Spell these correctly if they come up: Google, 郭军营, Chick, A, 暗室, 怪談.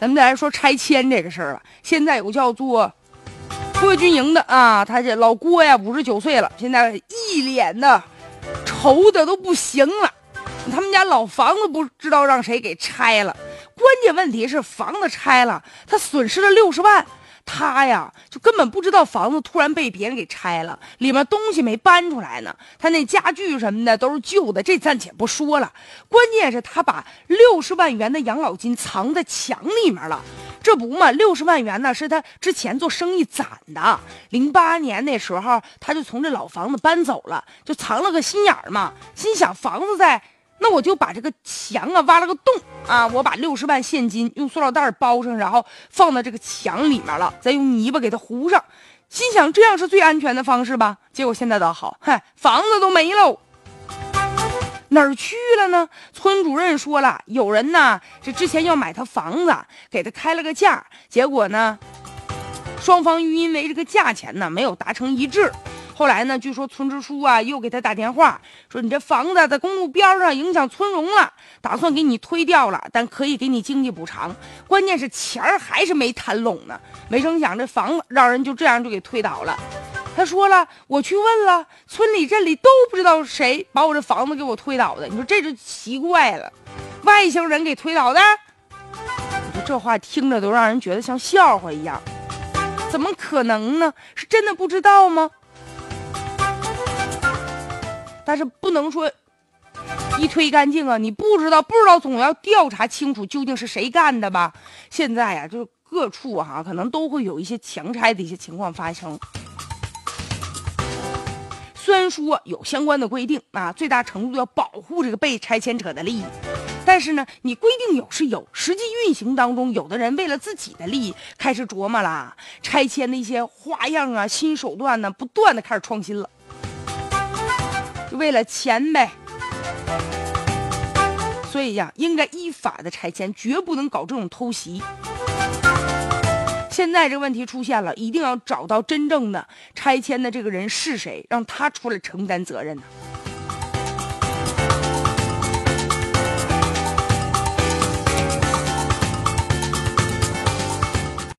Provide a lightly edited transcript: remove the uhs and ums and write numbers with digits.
咱们再来说拆迁这个事儿吧。现在有个叫做郭军营的啊，他这老郭呀，59岁了，现在一脸的愁的都不行了。他们家老房子不知道让谁给拆了，关键问题是房子拆了，他损失了60万。他呀，就根本不知道房子突然被别人给拆了，里面东西没搬出来呢。他那家具什么的都是旧的，这暂且不说了。关键是他把60万元的养老金藏在墙里面了。这不嘛，60万元呢是他之前做生意攒的。08年那时候，他就从这老房子搬走了，就藏了个心眼儿嘛。心想房子在，那我就把这个墙啊挖了个洞啊，我把60万现金用塑料袋包上，然后放到这个墙里面了，再用泥巴给它糊上，心想这样是最安全的方式吧。结果现在倒好，嗨，房子都没喽，哪儿去了呢？村主任说了，有人呢这之前要买他房子，给他开了个价，结果呢双方又因为这个价钱呢没有达成一致。后来呢？据说村支书啊又给他打电话说，你这房子在公路边上影响村容了，打算给你推掉了，但可以给你经济补偿。关键是钱儿还是没谈拢呢。没成想这房子让人就这样就给推倒了。他说了，我去问了，村里镇里都不知道谁把我这房子给我推倒的。你说这就奇怪了，外星人给推倒的？你说这话听着都让人觉得像笑话一样，怎么可能呢？是真的不知道吗？但是不能说一推干净啊，你不知道总要调查清楚究竟是谁干的吧。现在呀，就各处哈，可能都会有一些强拆的一些情况发生。虽然说有相关的规定啊，最大程度要保护这个被拆迁者的利益，但是呢，你规定有是有，实际运行当中，有的人为了自己的利益开始琢磨了，拆迁的一些花样啊、新手段呢，不断的开始创新了。为了钱呗，所以呀，应该依法的拆迁，绝不能搞这种偷袭。现在这个问题出现了，一定要找到真正的拆迁的这个人是谁，让他出来承担责任呢。